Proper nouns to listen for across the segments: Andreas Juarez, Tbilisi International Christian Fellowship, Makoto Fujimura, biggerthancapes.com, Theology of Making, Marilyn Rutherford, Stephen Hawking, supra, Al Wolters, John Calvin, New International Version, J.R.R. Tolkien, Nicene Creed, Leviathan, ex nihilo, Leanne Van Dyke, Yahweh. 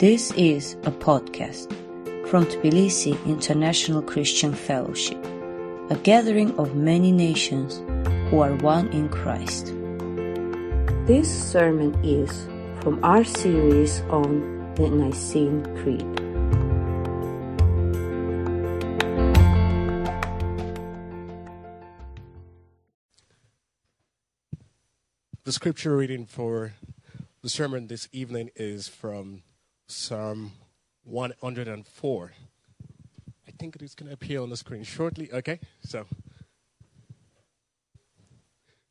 This is a podcast from Tbilisi International Christian Fellowship, a gathering of many nations who are one in Christ. This sermon is from our series on the Nicene Creed. The scripture reading for the sermon this evening is from Psalm 104. I think it is going to appear on the screen shortly. Okay, so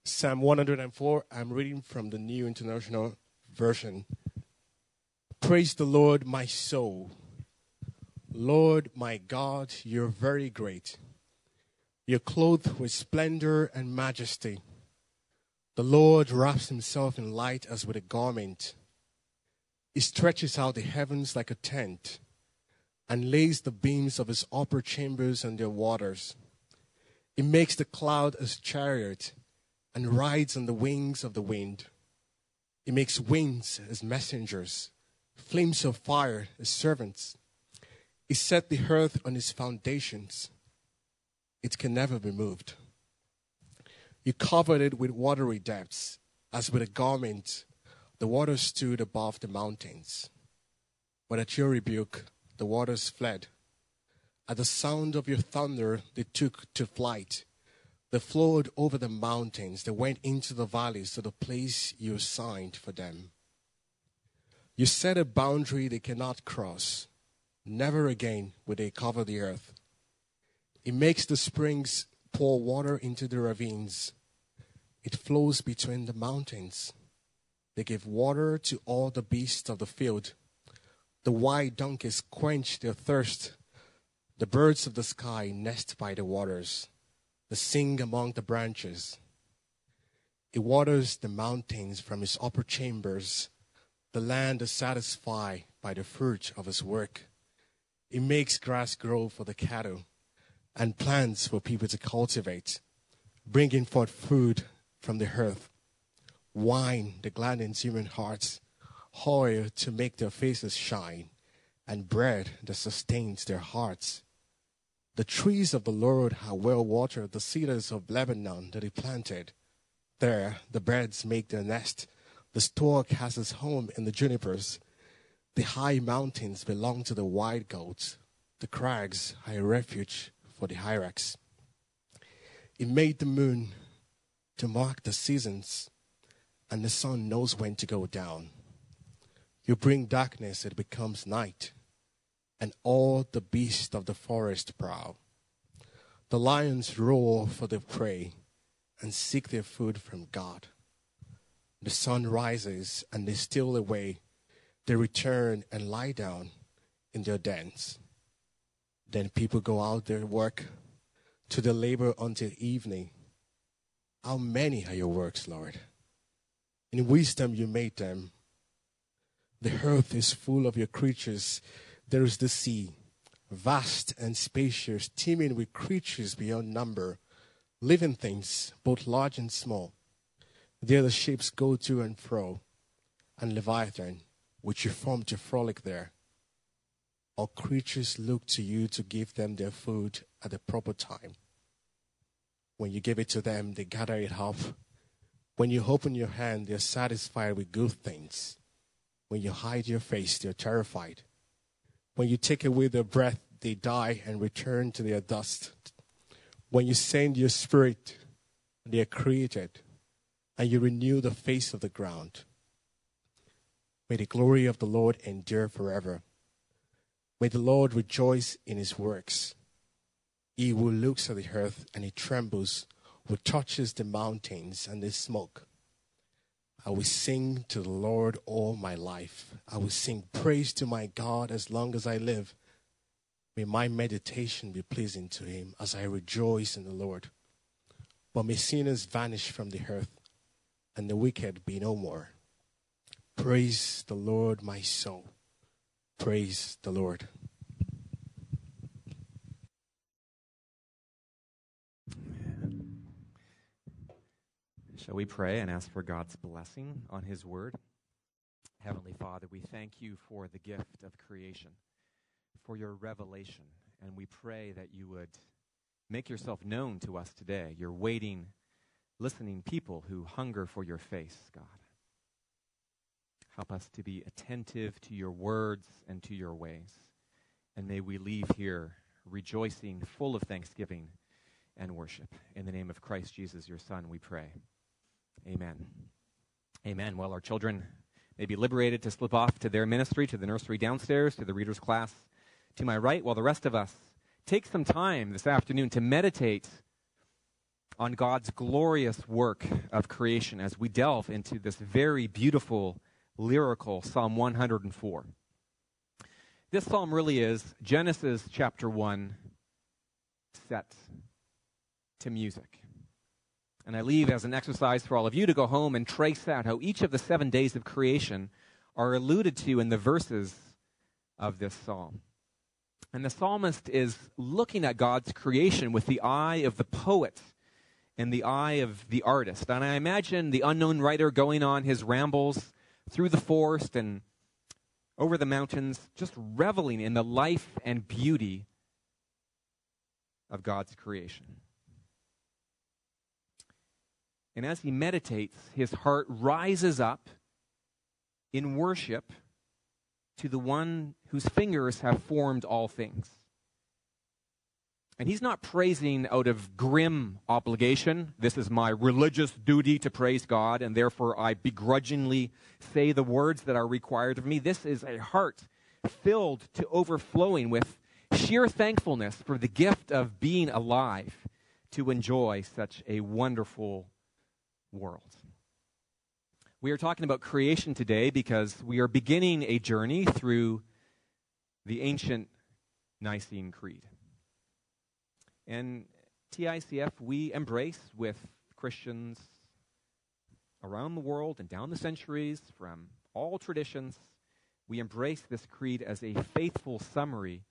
Psalm 104, I'm reading from the New International Version. Praise the Lord, my soul. Lord, my God, you're very great. You're clothed with splendor and majesty. The Lord wraps himself in light as with a garment. He stretches out the heavens like a tent and lays the beams of his upper chambers on their waters. He makes the cloud his chariot and rides on the wings of the wind. He makes winds his messengers, flames of fire his servants. He set the earth on his foundations. It can never be moved. You covered it with watery depths, as with a garment. The waters stood above the mountains. But at your rebuke, the waters fled. At the sound of your thunder, they took to flight. They flowed over the mountains. They went into the valleys to the place you assigned for them. You set a boundary they cannot cross. Never again will they cover the earth. It makes the springs pour water into the ravines. It flows between the mountains. They give water to all the beasts of the field. The wild donkeys quench their thirst. The birds of the sky nest by the waters. They sing among the branches. It waters the mountains from its upper chambers. The land is satisfied by the fruit of its work. It makes grass grow for the cattle and plants for people to cultivate, bringing forth food from the earth, wine that gladdens human hearts, oil to make their faces shine, and bread that sustains their hearts. The trees of the Lord are well watered, the cedars of Lebanon that he planted. There the birds make their nest, the stork has his home in the junipers. The high mountains belong to the wild goats, the crags are a refuge for the hyrax. It made the moon to mark the seasons, and the sun knows when to go down. You bring darkness, it becomes night, and all the beasts of the forest prowl. The lions roar for their prey and seek their food from God. The sun rises and they steal away. They return and lie down in their dens. Then people go out their work to their labor until evening. How many are your works, Lord? In wisdom you made them. The earth is full of your creatures. There is the sea, vast and spacious, teeming with creatures beyond number, living things, both large and small. There the ships go to and fro, and Leviathan, which you formed to frolic there. All creatures look to you to give them their food at the proper time. When you give it to them, they gather it up. When you open your hand, they are satisfied with good things. When you hide your face, they are terrified. When you take away their breath, they die and return to their dust. When you send your spirit, they are created, and you renew the face of the ground. May the glory of the Lord endure forever. May the Lord rejoice in his works. He who looks at the earth and he trembles, who touches the mountains and the smoke. I will sing to the Lord all my life. I will sing praise to my God as long as I live. May my meditation be pleasing to him as I rejoice in the Lord. But may sinners vanish from the earth and the wicked be no more. Praise the Lord, my soul. Praise the Lord. Shall we pray and ask for God's blessing on his word? Heavenly Father, we thank you for the gift of creation, for your revelation, and we pray that you would make yourself known to us today, your waiting, listening people who hunger for your face, God. Help us to be attentive to your words and to your ways, and may we leave here rejoicing, full of thanksgiving and worship. In the name of Christ Jesus, your Son, we pray. Amen. Amen. Well, our children may be liberated to slip off to their ministry, to the nursery downstairs, to the reader's class to my right, while the rest of us take some time this afternoon to meditate on God's glorious work of creation as we delve into this very beautiful, lyrical Psalm 104. This psalm really is Genesis chapter 1 set to music. And I leave as an exercise for all of you to go home and trace out how each of the 7 days of creation are alluded to in the verses of this psalm. And the psalmist is looking at God's creation with the eye of the poet and the eye of the artist. And I imagine the unknown writer going on his rambles through the forest and over the mountains, just reveling in the life and beauty of God's creation. And as he meditates, his heart rises up in worship to the one whose fingers have formed all things. And he's not praising out of grim obligation. This is my religious duty to praise God, and therefore I begrudgingly say the words that are required of me. This is a heart filled to overflowing with sheer thankfulness for the gift of being alive to enjoy such a wonderful world. We are talking about creation today because we are beginning a journey through the ancient Nicene Creed. And TICF, we embrace with Christians around the world and down the centuries from all traditions, we embrace this creed as a faithful summary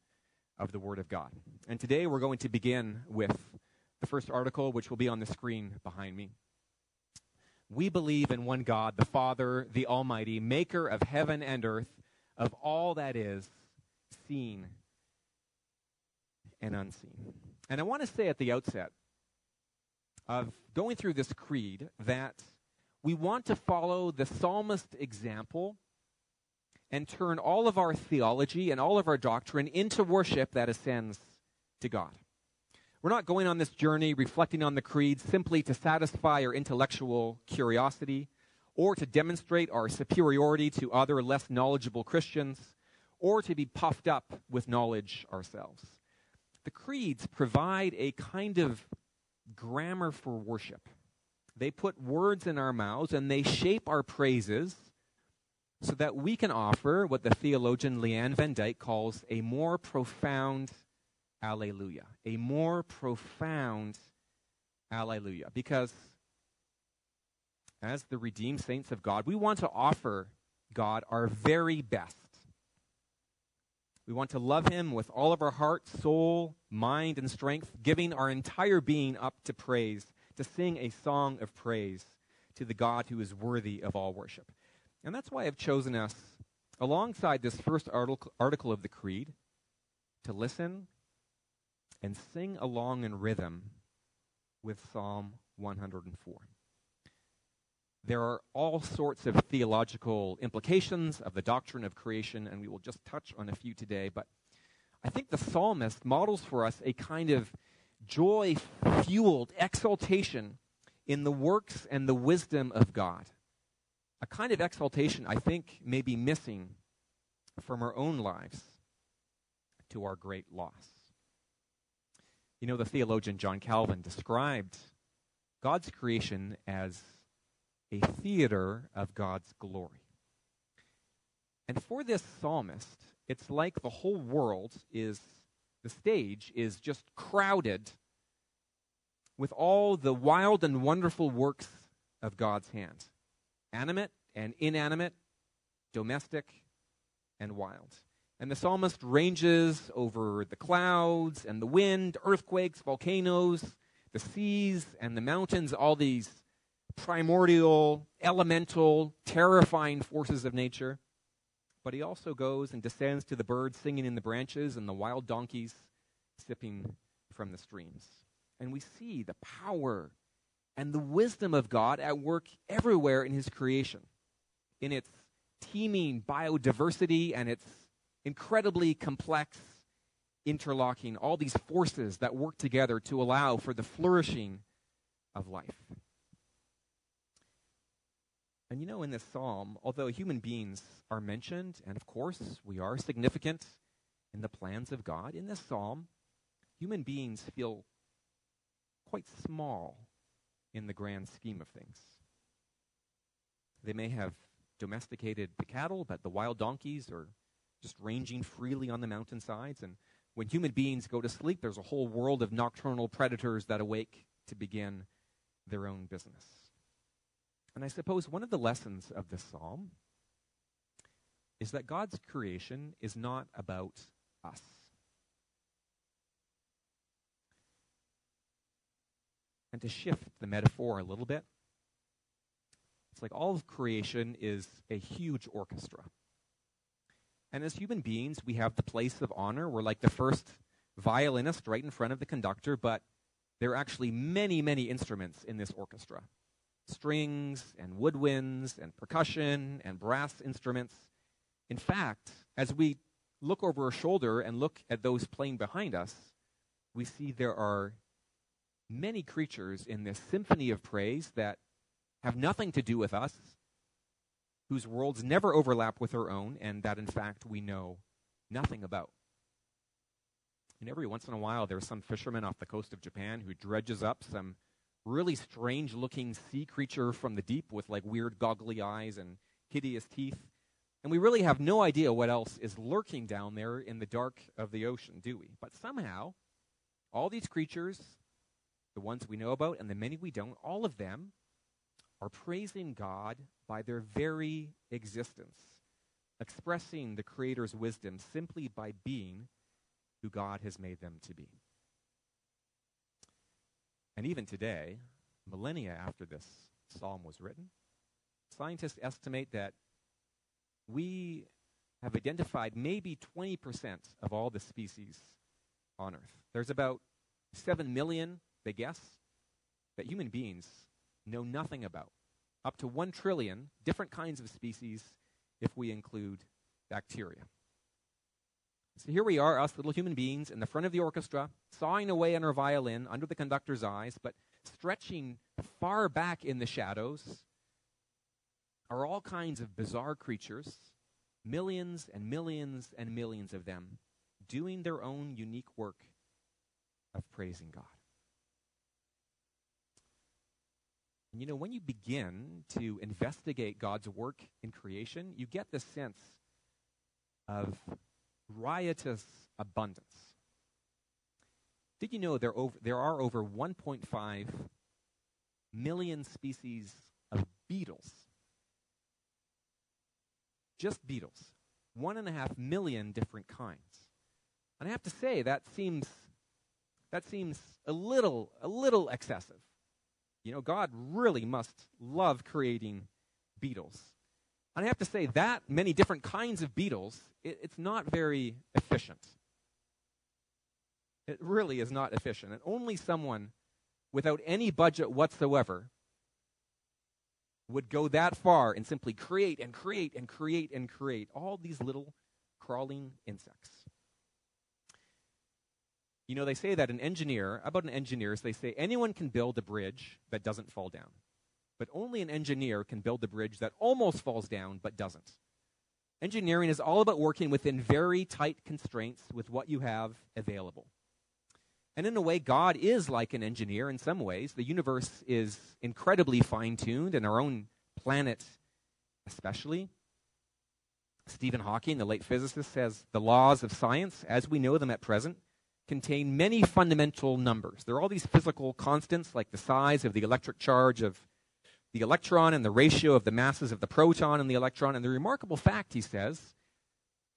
of the Word of God. And today we're going to begin with the first article, which will be on the screen behind me. We believe in one God, the Father, the Almighty, maker of heaven and earth, of all that is seen and unseen. And I want to say at the outset of going through this creed that we want to follow the psalmist's example and turn all of our theology and all of our doctrine into worship that ascends to God. We're not going on this journey reflecting on the creed simply to satisfy our intellectual curiosity or to demonstrate our superiority to other less knowledgeable Christians or to be puffed up with knowledge ourselves. The creeds provide a kind of grammar for worship. They put words in our mouths and they shape our praises so that we can offer what the theologian Leanne Van Dyke calls a more profound alleluia, a more profound alleluia. Because as the redeemed saints of God, we want to offer God our very best. We want to love him with all of our heart, soul, mind, and strength, giving our entire being up to praise, to sing a song of praise to the God who is worthy of all worship. And that's why I've chosen us, alongside this first article of the Creed, to listen and sing along in rhythm with Psalm 104. There are all sorts of theological implications of the doctrine of creation, and we will just touch on a few today, but I think the psalmist models for us a kind of joy-fueled exaltation in the works and the wisdom of God. A kind of exaltation I think may be missing from our own lives to our great loss. You know, the theologian John Calvin described God's creation as a theater of God's glory. And for this psalmist, it's like the whole world is, the stage is just crowded with all the wild and wonderful works of God's hand, animate and inanimate, domestic and wild. And the psalmist ranges over the clouds and the wind, earthquakes, volcanoes, the seas and the mountains, all these primordial, elemental, terrifying forces of nature. But he also goes and descends to the birds singing in the branches and the wild donkeys sipping from the streams. And we see the power and the wisdom of God at work everywhere in his creation, in its teeming biodiversity and its incredibly complex interlocking, all these forces that work together to allow for the flourishing of life. And you know, in this psalm, although human beings are mentioned, and of course we are significant in the plans of God, in this psalm, human beings feel quite small in the grand scheme of things. They may have domesticated the cattle, but the wild donkeys are just ranging freely on the mountainsides. And when human beings go to sleep, there's a whole world of nocturnal predators that awake to begin their own business. And I suppose one of the lessons of this psalm is that God's creation is not about us. And to shift the metaphor a little bit, it's like all of creation is a huge orchestra. And as human beings, we have the place of honor. We're like the first violinist right in front of the conductor, but there are actually many, many instruments in this orchestra. Strings and woodwinds and percussion and brass instruments. In fact, as we look over our shoulder and look at those playing behind us, we see there are many creatures in this symphony of praise that have nothing to do with us, whose worlds never overlap with our own, and that, in fact, we know nothing about. And every once in a while, there's some fisherman off the coast of Japan who dredges up some really strange-looking sea creature from the deep with, like, weird goggly eyes and hideous teeth. And we really have no idea what else is lurking down there in the dark of the ocean, do we? But somehow, all these creatures, the ones we know about and the many we don't, all of them are praising God by their very existence, expressing the Creator's wisdom simply by being who God has made them to be. And even today, millennia after this psalm was written, scientists estimate that we have identified maybe 20% of all the species on Earth. There's about 7 million, they guess, that human beings know nothing about. Up to 1 trillion different kinds of species if we include bacteria. So here we are, us little human beings, in the front of the orchestra, sawing away on our violin under the conductor's eyes, but stretching far back in the shadows are all kinds of bizarre creatures, millions and millions and millions of them, doing their own unique work of praising God. You know, when you begin to investigate God's work in creation, you get this sense of riotous abundance. Did you know there are over 1.5 million species of beetles? Just beetles. 1.5 million different kinds. And I have to say, that seems a little excessive. You know, God really must love creating beetles. And I have to say, that many different kinds of beetles, it's not very efficient. It really is not efficient. And only someone without any budget whatsoever would go that far and simply create and create and create and create all these little crawling insects. You know, they say that about engineers, they say anyone can build a bridge that doesn't fall down. But only an engineer can build a bridge that almost falls down but doesn't. Engineering is all about working within very tight constraints with what you have available. And in a way, God is like an engineer in some ways. The universe is incredibly fine-tuned, and our own planet especially. Stephen Hawking, the late physicist, says the laws of science, as we know them at present, contain many fundamental numbers. There are all these physical constants, like the size of the electric charge of the electron and the ratio of the masses of the proton and the electron. And the remarkable fact, he says,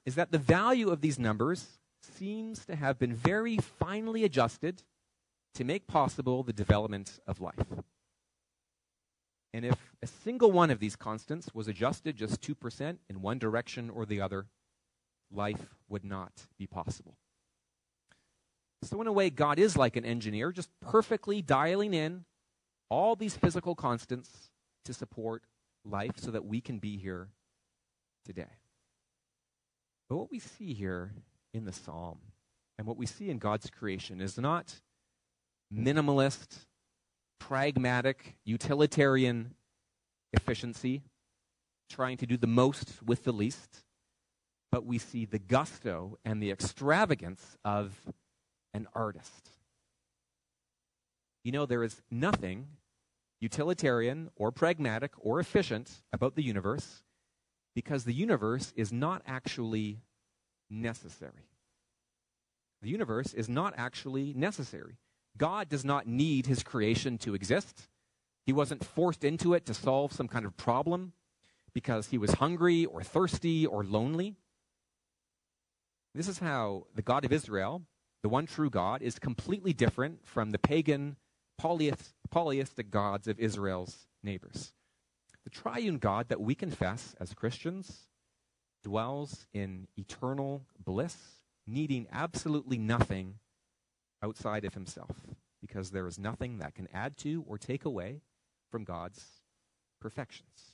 is that the value of these numbers seems to have been very finely adjusted to make possible the development of life. And if a single one of these constants was adjusted just 2% in one direction or the other, life would not be possible. So in a way, God is like an engineer, just perfectly dialing in all these physical constants to support life so that we can be here today. But what we see here in the psalm and what we see in God's creation is not minimalist, pragmatic, utilitarian efficiency, trying to do the most with the least, but we see the gusto and the extravagance of an artist. You know, there is nothing utilitarian or pragmatic or efficient about the universe because the universe is not actually necessary. The universe is not actually necessary. God does not need his creation to exist. He wasn't forced into it to solve some kind of problem because he was hungry or thirsty or lonely. This is how the God of Israel, the one true God, is completely different from the pagan polytheistic gods of Israel's neighbors. The triune God that we confess as Christians dwells in eternal bliss, needing absolutely nothing outside of himself, because there is nothing that can add to or take away from God's perfections.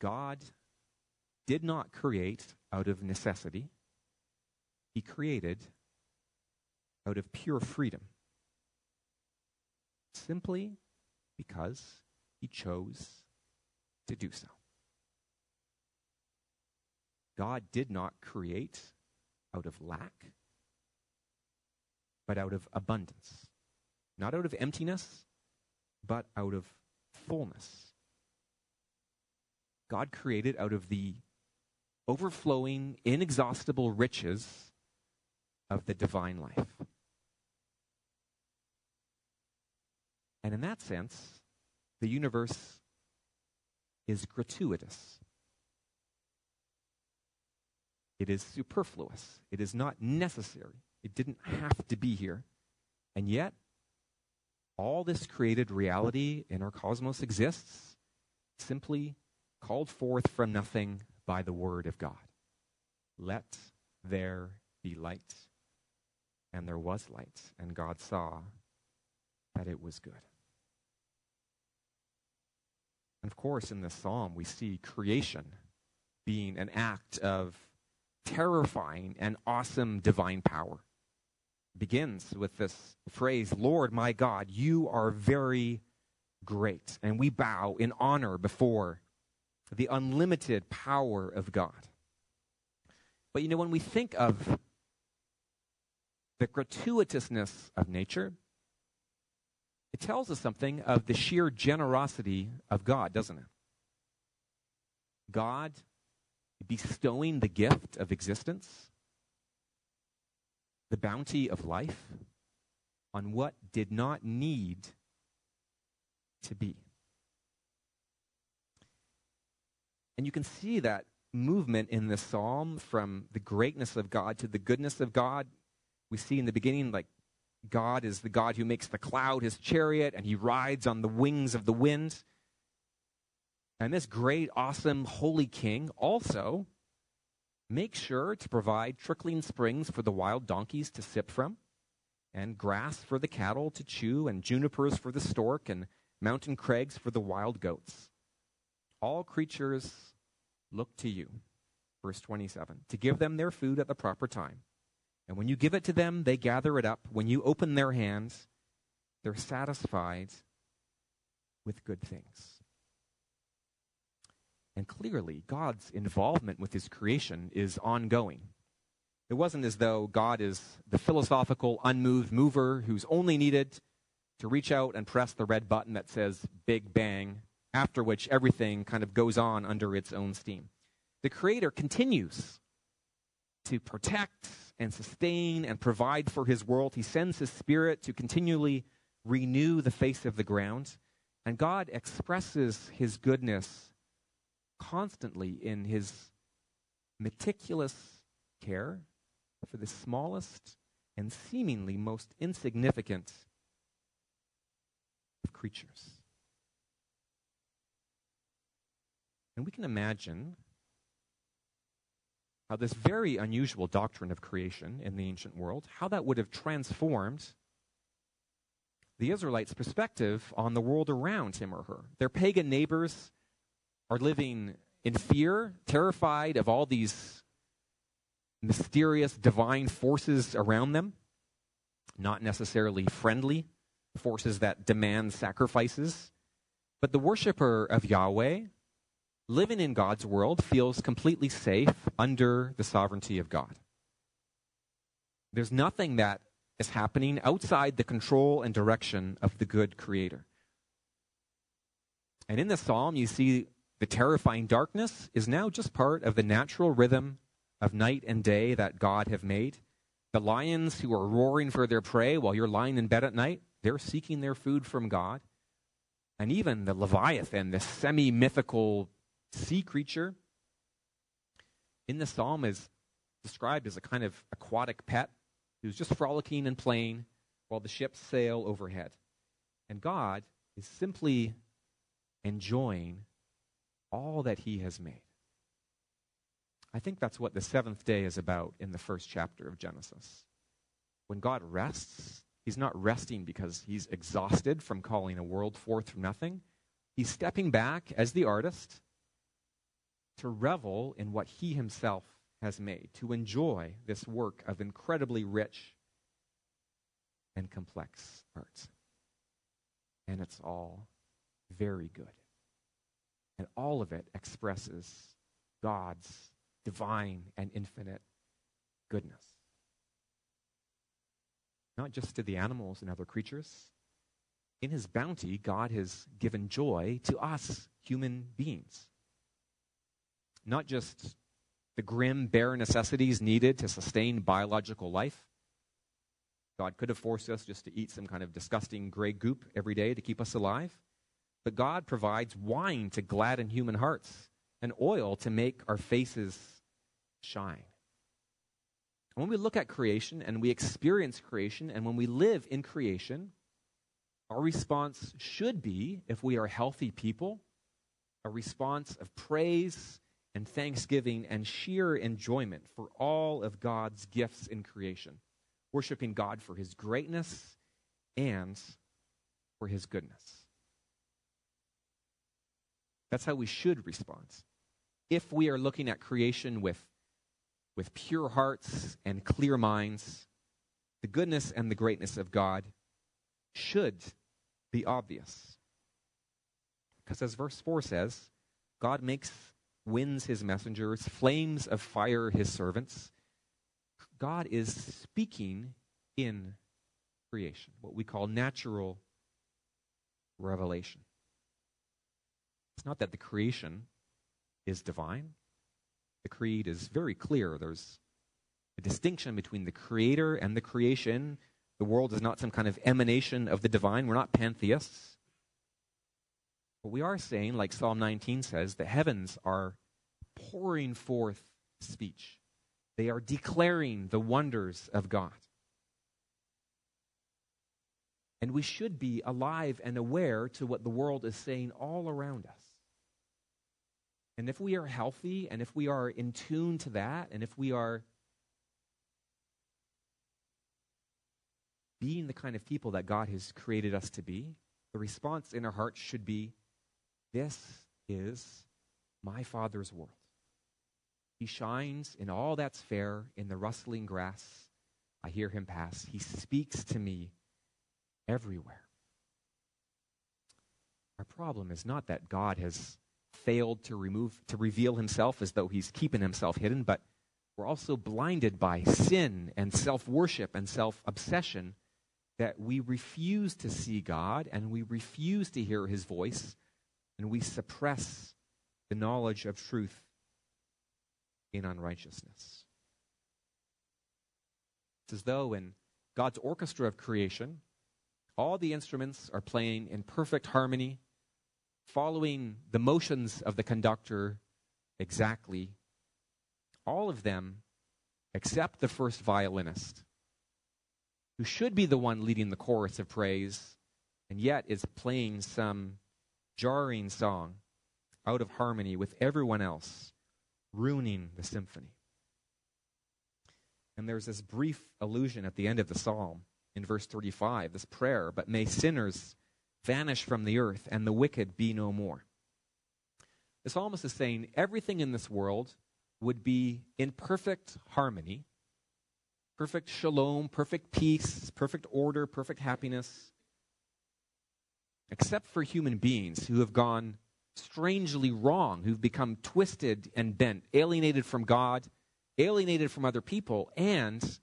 God did not create out of necessity. He created out of pure freedom, simply because he chose to do so. God did not create out of lack, but out of abundance. Not out of emptiness, but out of fullness. God created out of the overflowing, inexhaustible riches of the divine life. And in that sense, the universe is gratuitous. It is superfluous. It is not necessary. It didn't have to be here. And yet, all this created reality in our cosmos exists, simply called forth from nothing by the word of God. Let there be light. And there was light, and God saw that it was good. And of course, in this psalm, we see creation being an act of terrifying and awesome divine power. Begins with this phrase, Lord my God, you are very great, and we bow in honor before the unlimited power of God. But you know, when we think of the gratuitousness of nature, it tells us something of the sheer generosity of God, doesn't it? God bestowing the gift of existence, the bounty of life, on what did not need to be. And you can see that movement in this psalm from the greatness of God to the goodness of God. We see in the beginning, like, God is the God who makes the cloud his chariot, and he rides on the wings of the wind. And this great, awesome, holy king also makes sure to provide trickling springs for the wild donkeys to sip from, and grass for the cattle to chew, and junipers for the stork, and mountain crags for the wild goats. All creatures look to you, verse 27, to give them their food at the proper time. And when you give it to them, they gather it up. When you open their hands, they're satisfied with good things. And clearly, God's involvement with his creation is ongoing. It wasn't as though God is the philosophical, unmoved mover who's only needed to reach out and press the red button that says Big Bang, after which everything kind of goes on under its own steam. The Creator continues to protect and sustain and provide for his world. He sends his Spirit to continually renew the face of the ground. And God expresses his goodness constantly in his meticulous care for the smallest and seemingly most insignificant of creatures. And we can imagine how this very unusual doctrine of creation in the ancient world, how that would have transformed the Israelites' perspective on the world around him or her. Their pagan neighbors are living in fear, terrified of all these mysterious divine forces around them, not necessarily friendly forces that demand sacrifices. But the worshiper of Yahweh, living in God's world, feels completely safe under the sovereignty of God. There's nothing that is happening outside the control and direction of the good Creator. And in the psalm, you see the terrifying darkness is now just part of the natural rhythm of night and day that God have made. The lions who are roaring for their prey while you're lying in bed at night, they're seeking their food from God. And even the Leviathan, this semi-mythical sea creature, in the psalm is described as a kind of aquatic pet who's just frolicking and playing while the ships sail overhead. And God is simply enjoying all that he has made. I think that's what the seventh day is about in the first chapter of Genesis. When God rests, he's not resting because he's exhausted from calling a world forth from nothing. He's stepping back as the artist to revel in what he himself has made, to enjoy this work of incredibly rich and complex art. And it's all very good. And all of it expresses God's divine and infinite goodness. Not just to the animals and other creatures. In his bounty, God has given joy to us human beings. Not just the grim, bare necessities needed to sustain biological life. God could have forced us just to eat some kind of disgusting gray goop every day to keep us alive. But God provides wine to gladden human hearts and oil to make our faces shine. When we look at creation and we experience creation and when we live in creation, our response should be, if we are healthy people, a response of praise and thanksgiving and sheer enjoyment for all of God's gifts in creation, worshiping God for his greatness and for his goodness. That's how we should respond. If we are looking at creation with pure hearts and clear minds, the goodness and the greatness of God should be obvious. Because as verse 4 says, God makes winds his messengers, flames of fire his servants. God is speaking in creation, what we call natural revelation. It's not that the creation is divine. The creed is very clear. There's a distinction between the creator and the creation. The world is not some kind of emanation of the divine. We're not pantheists. But we are saying, like Psalm 19 says, the heavens are pouring forth speech. They are declaring the wonders of God. And we should be alive and aware to what the world is saying all around us. And if we are healthy, and if we are in tune to that, and if we are being the kind of people that God has created us to be, the response in our hearts should be, this is my Father's world. He shines in all that's fair, in the rustling grass. I hear him pass. He speaks to me everywhere. Our problem is not that God has failed to reveal himself as though he's keeping himself hidden, but we're also blinded by sin and self-worship and self-obsession that we refuse to see God and we refuse to hear his voice and we suppress the knowledge of truth in unrighteousness. It's as though in God's orchestra of creation, all the instruments are playing in perfect harmony, following the motions of the conductor exactly, all of them except the first violinist, who should be the one leading the chorus of praise, and yet is playing some jarring song out of harmony with everyone else, ruining the symphony. And there's this brief allusion at the end of the psalm in verse 35, this prayer, but may sinners vanish from the earth and the wicked be no more. The psalmist is saying everything in this world would be in perfect harmony, perfect shalom, perfect peace, perfect order, perfect happiness, except for human beings who have gone strangely wrong, who've become twisted and bent, alienated from God, alienated from other people, and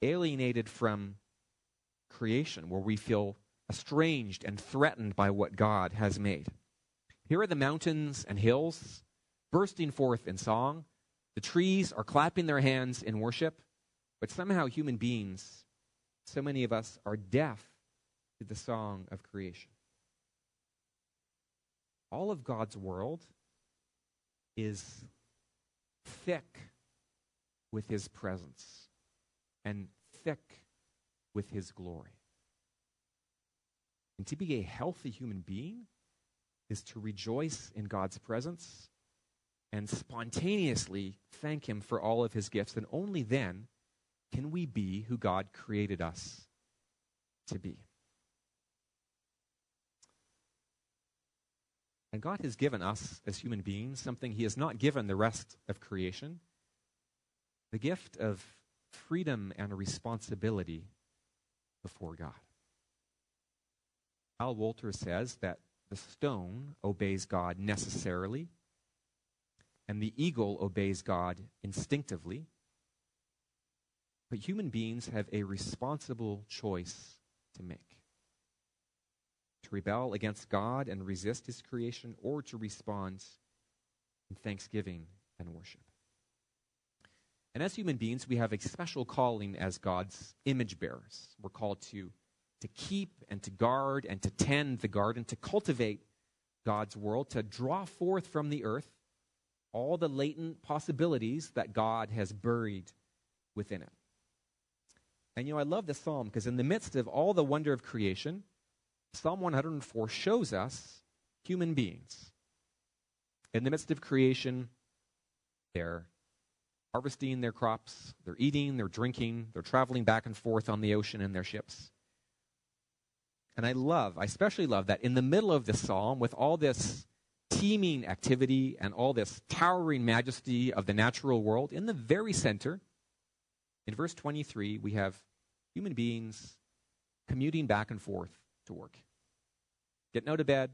alienated from creation, where we feel estranged and threatened by what God has made. Here are the mountains and hills bursting forth in song. The trees are clapping their hands in worship, but somehow human beings, so many of us, are deaf to the song of creation. All of God's world is thick with his presence and thick with his glory. And to be a healthy human being is to rejoice in God's presence and spontaneously thank him for all of his gifts. And only then can we be who God created us to be. And God has given us as human beings something he has not given the rest of creation, the gift of freedom and responsibility before God. Al Wolters says that the stone obeys God necessarily, and the eagle obeys God instinctively. But human beings have a responsible choice to make: to rebel against God and resist his creation, or to respond in thanksgiving and worship. And as human beings, we have a special calling as God's image bearers. We're called to keep and to guard and to tend the garden, to cultivate God's world, to draw forth from the earth all the latent possibilities that God has buried within it. And, you know, I love this psalm because in the midst of all the wonder of creation, Psalm 104 shows us human beings. In the midst of creation, they're harvesting their crops, they're eating, they're drinking, they're traveling back and forth on the ocean in their ships. And I especially love that in the middle of this psalm, with all this teeming activity and all this towering majesty of the natural world, in the very center, in verse 23, we have human beings commuting back and forth to work, getting out of bed,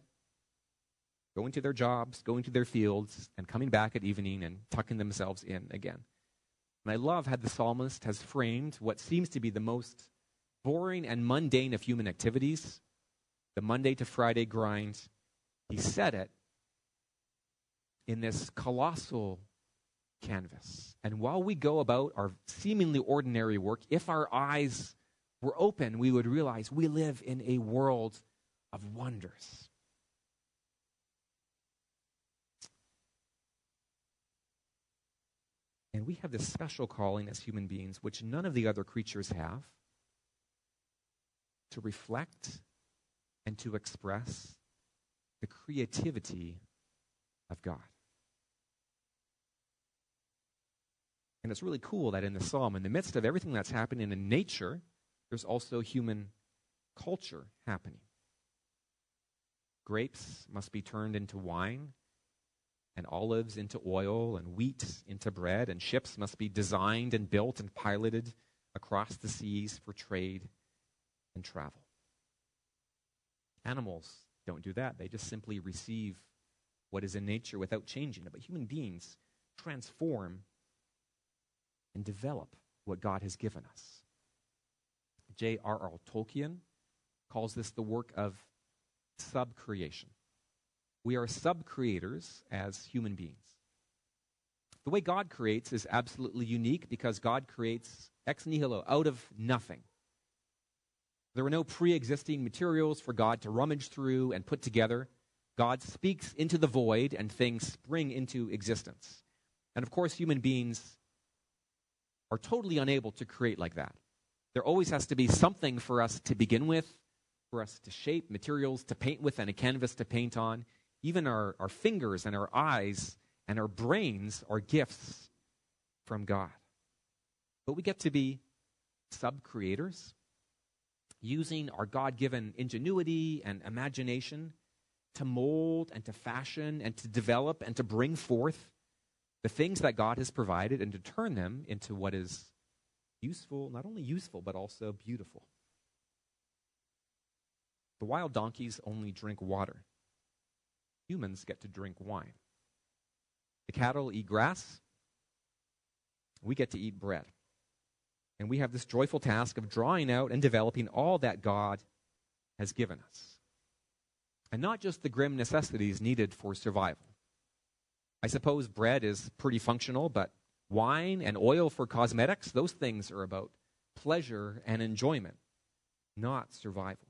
going to their jobs, going to their fields, and coming back at evening and tucking themselves in again. And I love how the psalmist has framed what seems to be the most boring and mundane of human activities, the Monday to Friday grind. He said it in this colossal canvas. And while we go about our seemingly ordinary work, if our eyes were open, we would realize we live in a world of wonders. And we have this special calling as human beings, which none of the other creatures have, to reflect and to express the creativity of God. And it's really cool that in the psalm, in the midst of everything that's happening in nature, there's also human culture happening. Grapes must be turned into wine, and olives into oil, and wheat into bread, and ships must be designed and built and piloted across the seas for trade and travel. Animals don't do that. They just simply receive what is in nature without changing it. But human beings transform and develop what God has given us. J.R.R. Tolkien calls this the work of subcreation. We are subcreators as human beings. The way God creates is absolutely unique because God creates ex nihilo, out of nothing. There were no pre-existing materials for God to rummage through and put together. God speaks into the void, and things spring into existence. And of course, human beings are totally unable to create like that. There always has to be something for us to begin with, for us to shape, materials to paint with, and a canvas to paint on. Even our fingers and our eyes and our brains are gifts from God. But we get to be sub-creators, using our God-given ingenuity and imagination to mold and to fashion and to develop and to bring forth the things that God has provided and to turn them into what is useful, not only useful, but also beautiful. The wild donkeys only drink water. Humans get to drink wine. The cattle eat grass. We get to eat bread. And we have this joyful task of drawing out and developing all that God has given us. And not just the grim necessities needed for survival. I suppose bread is pretty functional, but wine and oil for cosmetics, those things are about pleasure and enjoyment, not survival.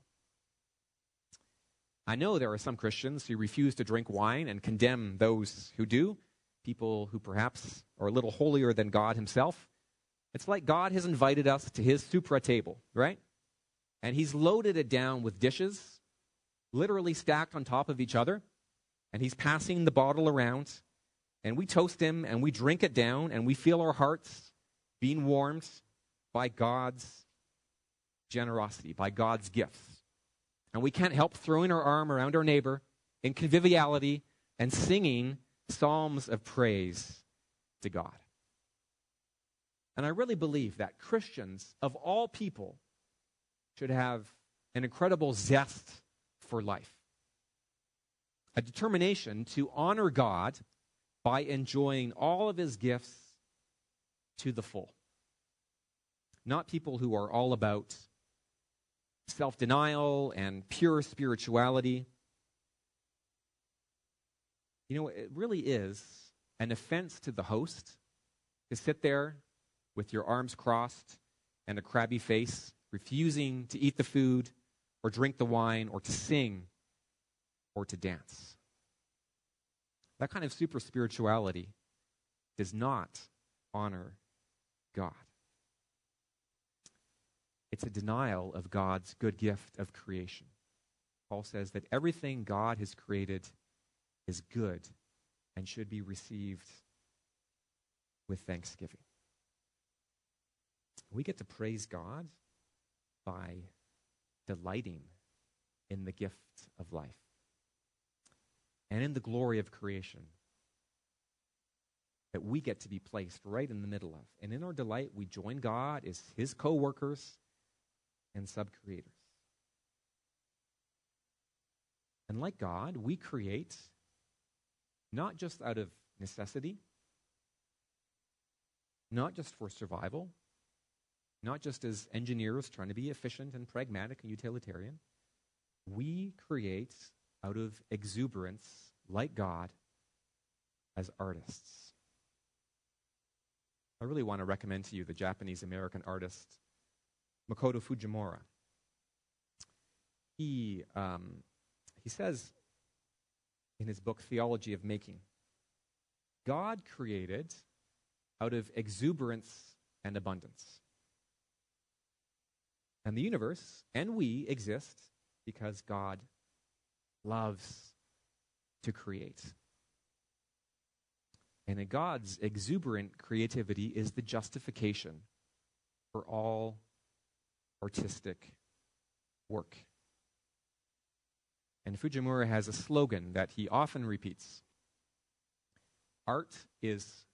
I know there are some Christians who refuse to drink wine and condemn those who do, people who perhaps are a little holier than God himself. It's like God has invited us to his supra table, right? And he's loaded it down with dishes, literally stacked on top of each other, and he's passing the bottle around, and we toast him, and we drink it down, and we feel our hearts being warmed by God's generosity, by God's gifts. And we can't help throwing our arm around our neighbor in conviviality and singing psalms of praise to God. And I really believe that Christians of all people should have an incredible zest for life, a determination to honor God by enjoying all of his gifts to the full. Not people who are all about self-denial and pure spirituality. You know, it really is an offense to the host to sit there with your arms crossed and a crabby face, refusing to eat the food or drink the wine or to sing or to dance. That kind of super spirituality does not honor God. It's a denial of God's good gift of creation. Paul says that everything God has created is good and should be received with thanksgiving. We get to praise God by delighting in the gift of life and in the glory of creation that we get to be placed right in the middle of. And in our delight, we join God as his co-workers and sub-creators. And like God, we create not just out of necessity, not just for survival, not just as engineers trying to be efficient and pragmatic and utilitarian. We create out of exuberance, like God, as artists. I really want to recommend to you the Japanese-American artist Makoto Fujimura. He says in his book, Theology of Making, God created out of exuberance and abundance. And the universe and we exist because God loves to create. And in God's exuberant creativity is the justification for all artistic work. And Fujimura has a slogan that he often repeats. Art is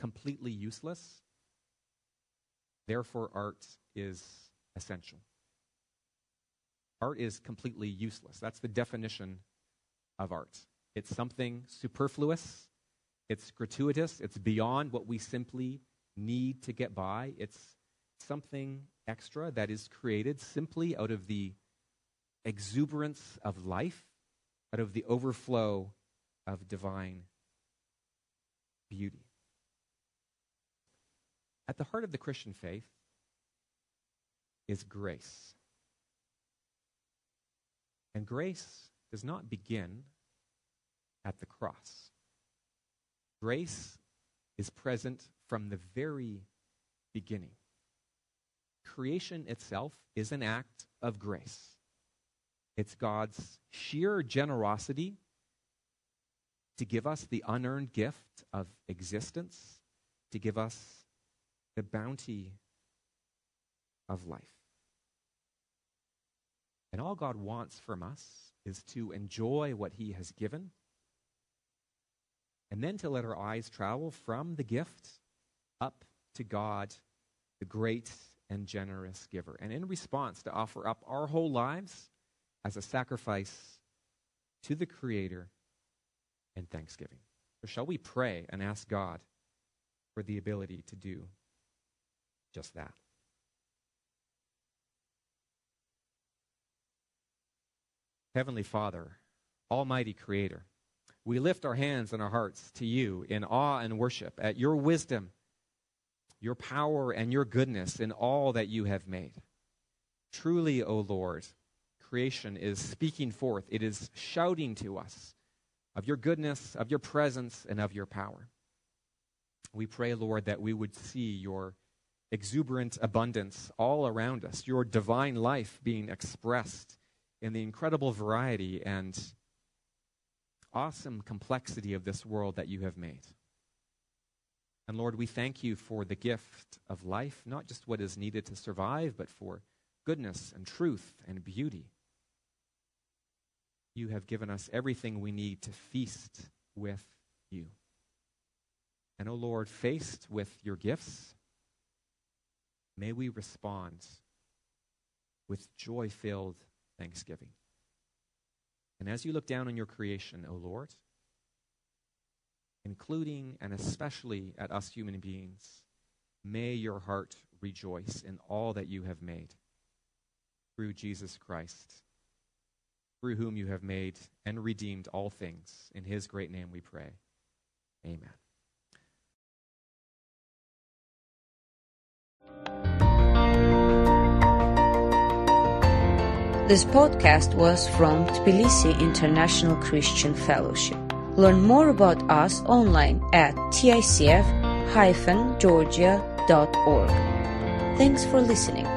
completely useless, therefore art is essential. Art is completely useless. That's the definition of art. It's something superfluous. It's gratuitous. It's beyond what we simply need to get by. It's something extra that is created simply out of the exuberance of life, out of the overflow of divine beauty. At the heart of the Christian faith is grace. And grace does not begin at the cross. Grace is present from the very beginning. Creation itself is an act of grace. It's God's sheer generosity to give us the unearned gift of existence, to give us the bounty of life. And all God wants from us is to enjoy what he has given, and then to let our eyes travel from the gift up to God, the great and generous giver. And in response, to offer up our whole lives as a sacrifice to the Creator in thanksgiving. So shall we pray and ask God for the ability to do just that? Heavenly Father, Almighty Creator, we lift our hands and our hearts to you in awe and worship at your wisdom, your power, and your goodness in all that you have made. Truly, O Lord, creation is speaking forth. It is shouting to us of your goodness, of your presence, and of your power. We pray, Lord, that we would see your exuberant abundance all around us, your divine life being expressed in the incredible variety and awesome complexity of this world that you have made. And Lord, we thank you for the gift of life, not just what is needed to survive, but for goodness and truth and beauty. You have given us everything we need to feast with you. And, O Lord, faced with your gifts, may we respond with joy-filled thanksgiving. And as you look down on your creation, O Lord, including and especially at us human beings, may your heart rejoice in all that you have made through Jesus Christ, through whom you have made and redeemed all things. In his great name we pray. Amen. This podcast was from Tbilisi International Christian Fellowship. Learn more about us online at ticf-georgia.org. Thanks for listening.